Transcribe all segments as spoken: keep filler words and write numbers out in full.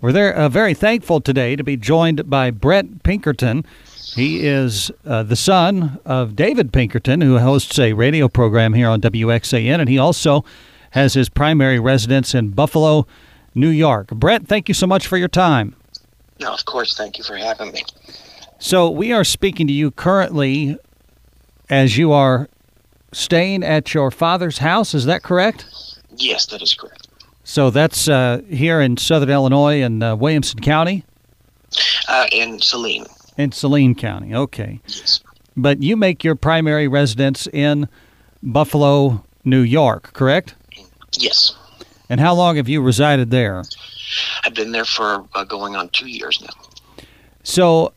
We're there, uh, very thankful today to be joined by Brett Pinkerton. He is uh, the son of David Pinkerton, who hosts a radio program here on W X A N, and he also has his primary residence in Buffalo, New York. Brett, thank you so much for your time. No, of course. Thank you for having me. So we are speaking to you currently as you are staying at your father's house. Is that correct? Yes, that is correct. So that's uh, here in Southern Illinois in uh, Williamson County? Uh, in Saline. In Saline County, okay. Yes. But you make your primary residence in Buffalo, New York, correct? Yes. And how long have you resided there? I've been there for uh, going on two years now. So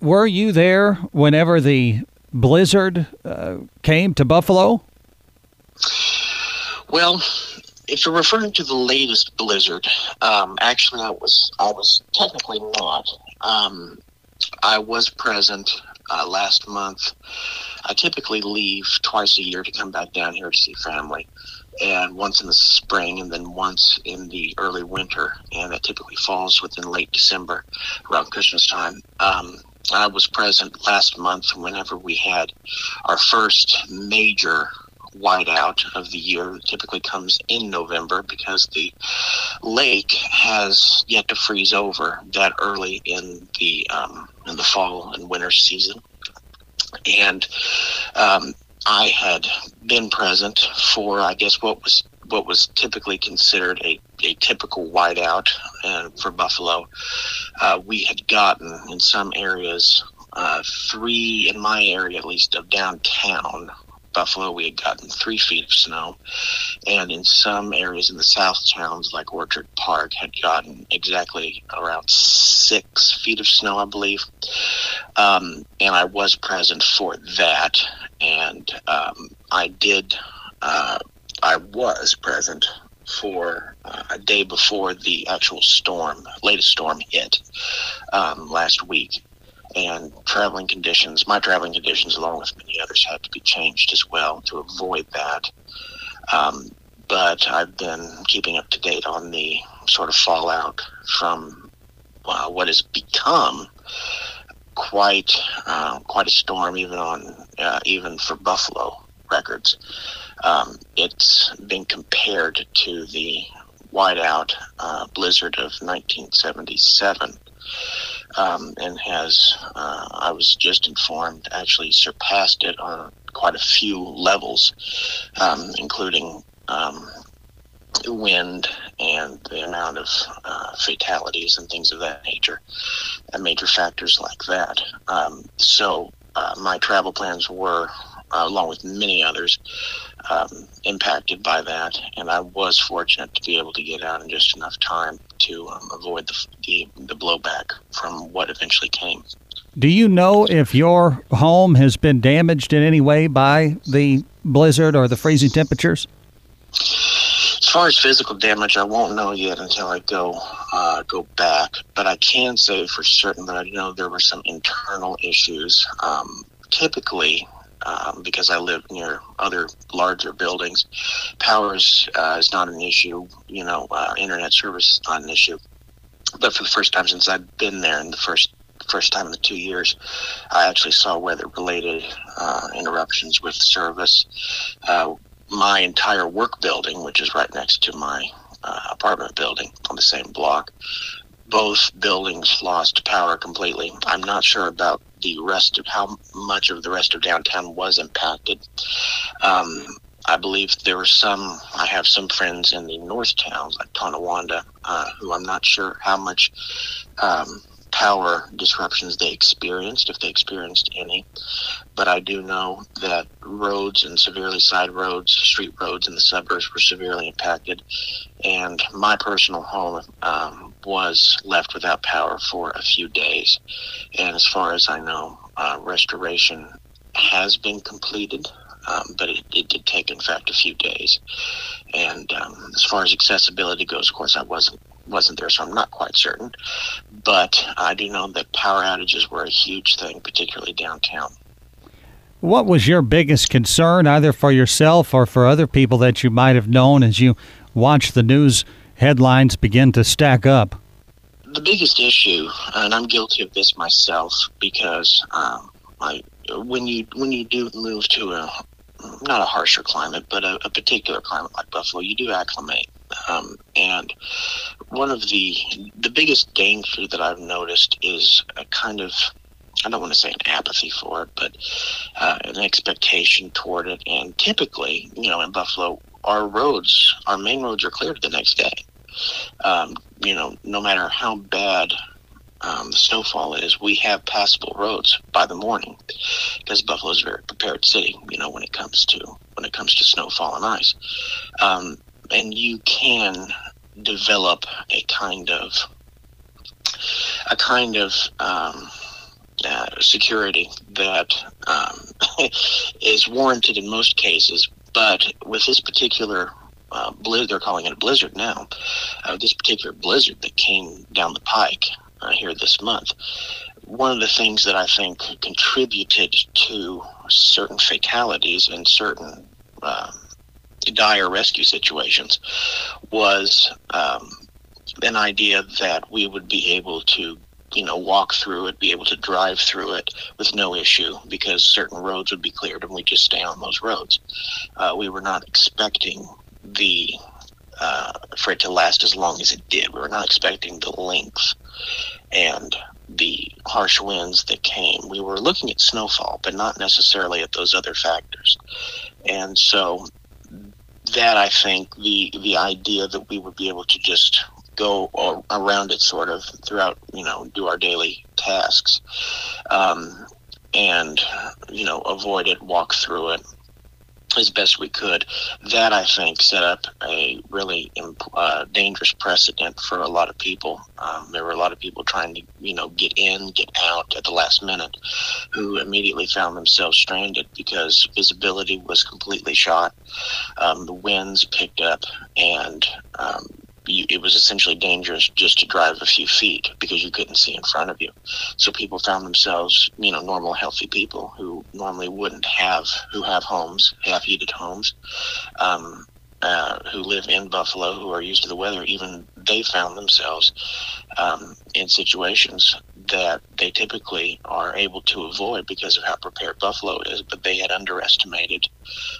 were you there whenever the blizzard uh, came to Buffalo? Well, if you're referring to the latest blizzard, um, actually I was I was technically not. Um, I was present uh, last month. I typically leave twice a year to come back down here to see family, and once in the spring and then once in the early winter, and that typically falls within late December around Christmas time. Um, I was present last month whenever we had our first major whiteout of the year. It typically comes in November because the lake has yet to freeze over that early in the um, in the fall and winter season. And um, I had been present for, I guess, what was what was typically considered a, a typical whiteout uh, for buffalo. Uh, we had gotten in some areas, uh, three in my area at least of downtown Buffalo, we had gotten three feet of snow, and in some areas in the south towns like Orchard Park had gotten exactly around six feet of snow, I believe. Um, and I was present for that, and um, I did, uh, I was present for uh, a day before the actual storm, latest storm hit um, last week. And traveling conditions, my traveling conditions, along with many others, had to be changed as well to avoid that. Um, but I've been keeping up to date on the sort of fallout from uh, what has become quite uh, quite a storm, even on uh, even for Buffalo records. Um, it's been compared to the whiteout uh, blizzard of nineteen seventy-seven. Um, and has, uh, I was just informed, actually surpassed it on quite a few levels, um, including um, wind and the amount of uh, fatalities and things of that nature, and major factors like that. Um, so uh, my travel plans were, uh, along with many others, um, impacted by that, and I was fortunate to be able to get out in just enough time to um, avoid the, the the blowback from what eventually came. Do you know if your home has been damaged in any way by the blizzard or the freezing temperatures? As far as physical damage, I won't know yet until I go uh, go back, but I can say for certain that I know there were some internal issues. Um, typically, Um, because I live near other larger buildings, power is, uh, is not an issue. You know, uh, internet service is not an issue. But for the first time since I've been there, in the first first time in the two years, I actually saw weather-related uh, interruptions with service. Uh, my entire work building, which is right next to my uh, apartment building on the same block, both buildings lost power completely. I'm not sure about the rest of how much of the rest of downtown was impacted. Um, I believe there were some, I have some friends in the north towns like Tonawanda, uh, who I'm not sure how much um, power disruptions they experienced, if they experienced any. But I do know that roads and severely side roads, street roads in the suburbs were severely impacted. And my personal home um, was left without power for a few days. And as far as I know, uh, restoration has been completed, um, but it, it did take, in fact, a few days. And um, as far as accessibility goes, of course, I wasn't wasn't there, so I'm not quite certain. But I do know that power outages were a huge thing, particularly downtown. What was your biggest concern, either for yourself or for other people that you might have known as you watched the news headlines begin to stack up? the biggest issue, and I'm guilty of this myself, because um, I, when you when you do move to a not a harsher climate, but a, a particular climate like Buffalo, you do acclimate. Um, and one of the the biggest danger that I've noticed is a kind of, I don't want to say an apathy for it, but uh, an expectation toward it. And typically, you know, in Buffalo, our roads, our main roads are cleared the next day. Um, you know, no matter how bad um, the snowfall is, we have passable roads by the morning, because Buffalo is a very prepared city, you know, when it comes to when it comes to snowfall and ice. Um, and you can develop a kind of a kind of um, uh, security that um, is warranted in most cases. But with this particular Uh, blizzard, they're calling it a blizzard now, uh, this particular blizzard that came down the pike uh, here this month, one of the things that I think contributed to certain fatalities and certain uh, dire rescue situations was um, an idea that we would be able to, you know, walk through it, be able to drive through it with no issue, because certain roads would be cleared and we just stay on those roads. Uh, we were not expecting the uh, for it to last as long as it did. We were not expecting the length and the harsh winds that came. We were looking at snowfall, but not necessarily at those other factors. And so that, I think, the the idea that we would be able to just go around it sort of throughout, you know, do our daily tasks um, and, you know, avoid it, walk through it as best we could, that I think set up a really imp- uh, dangerous precedent for a lot of people. Um, there were a lot of people trying to, you know, get in, get out at the last minute, who immediately found themselves stranded because visibility was completely shot. Um, the winds picked up, and um, you, it was essentially dangerous just to drive a few feet because you couldn't see in front of you. So people found themselves, you know, normal, healthy people who normally wouldn't have, who have homes, have heated homes, um, uh, who live in Buffalo, who are used to the weather, even they found themselves um, in situations that they typically are able to avoid because of how prepared Buffalo is. But they had underestimated,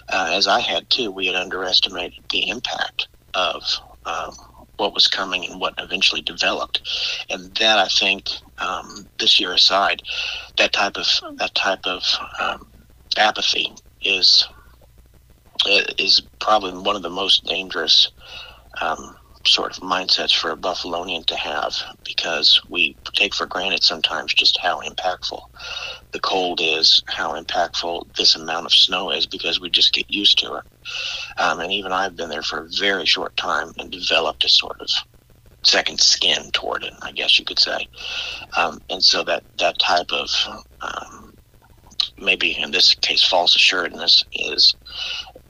uh, as I had too, we had underestimated the impact of um, what was coming and what eventually developed. And that, I think, um, this year aside, that type of that type of um, apathy is is probably one of the most dangerous um, sort of mindsets for a Buffalonian to have, because we take for granted sometimes just how impactful the cold is, how impactful this amount of snow is, because we just get used to it. Um, and even I've been there for a very short time and developed a sort of second skin toward it, I guess you could say. Um, and so that, that type of, um, maybe in this case, false assuredness is,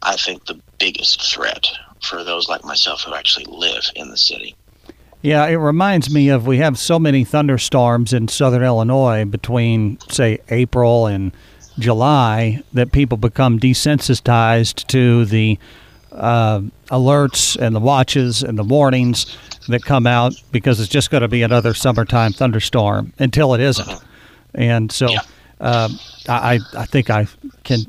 I think, the biggest threat for those like myself who actually live in the city. Yeah, it reminds me of, we have so many thunderstorms in Southern Illinois between, say, April and July, that people become desensitized to the uh, alerts and the watches and the warnings that come out, because it's just going to be another summertime thunderstorm until it isn't. And so yeah. uh, I, I think I can,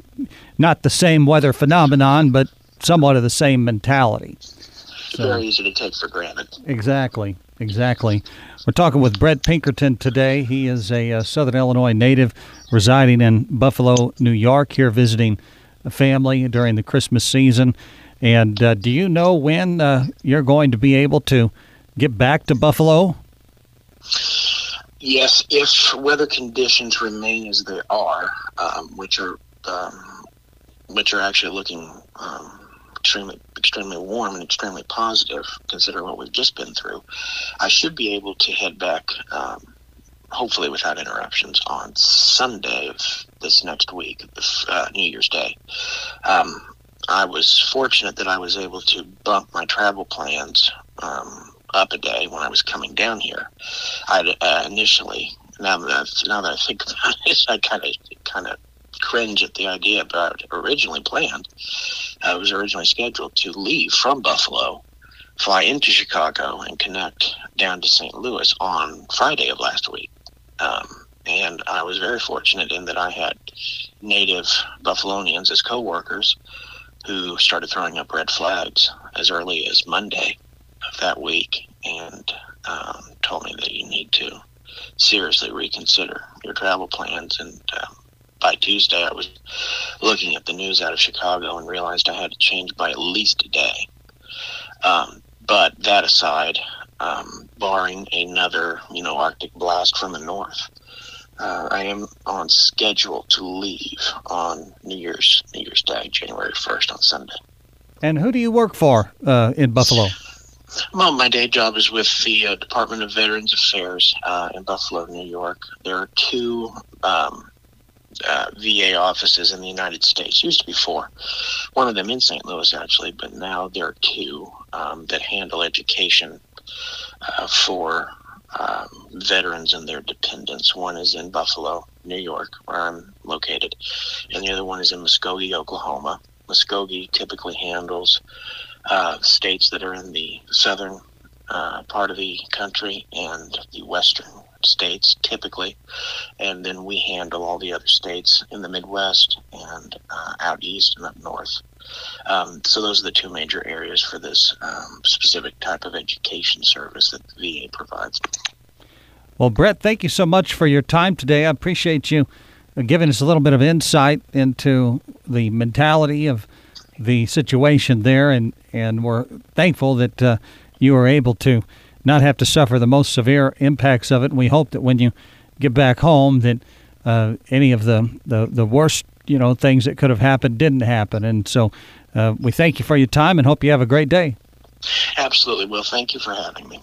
not the same weather phenomenon, but somewhat of the same mentality. It's so, very easy to take for granted. Exactly, exactly. We're talking with Brett Pinkerton today. He is a uh, Southern Illinois native residing in Buffalo, New York, here visiting a family during the Christmas season. And uh, do you know when uh, you're going to be able to get back to Buffalo? Yes, if weather conditions remain as they are, um, which are um, which are actually looking um, extremely extremely warm and extremely positive, considering what we've just been through, I should be able to head back, um, hopefully without interruptions, on Sunday of this next week, uh, New Year's Day. Um, I was fortunate that I was able to bump my travel plans um, up a day when I was coming down here. I uh, initially, now that I, now that I think about it, I kind of kind of. cringe at the idea, but I originally planned, I was originally scheduled to leave from Buffalo fly into Chicago and connect down to Saint Louis on Friday of last week. Um, and I was very fortunate in that I had native Buffalonians as co-workers who started throwing up red flags as early as Monday of that week, and um, told me that you need to seriously reconsider your travel plans. And um, by Tuesday, I was looking at the news out of Chicago and realized I had to change by at least a day. Um, but that aside, um, barring another, you know, Arctic blast from the north, uh, I am on schedule to leave on New Year's, New Year's Day, January first, on Sunday. And who do you work for uh, in Buffalo? Well, my day job is with the uh, Department of Veterans Affairs uh, in Buffalo, New York. There are two um, uh, V A offices in the United States. Used to be four. One of them in Saint Louis, actually, but now there are two um, that handle education uh, for um, veterans and their dependents. One is in Buffalo, New York, where I'm located, and the other one is in Muskogee, Oklahoma. Muskogee typically handles Uh, states that are in the southern uh, part of the country and the western states typically, and then we handle all the other states in the Midwest and uh, out east and up north. Um, so those are the two major areas for this um, specific type of education service that the V A provides. Well, Brett, thank you so much for your time today. I appreciate you giving us a little bit of insight into the mentality of the situation there, and and we're thankful that uh, you were able to not have to suffer the most severe impacts of it. And we hope that when you get back home that uh, any of the, the, the worst, you know, things that could have happened didn't happen. And so uh, we thank you for your time and hope you have a great day. Absolutely. Well, thank you for having me.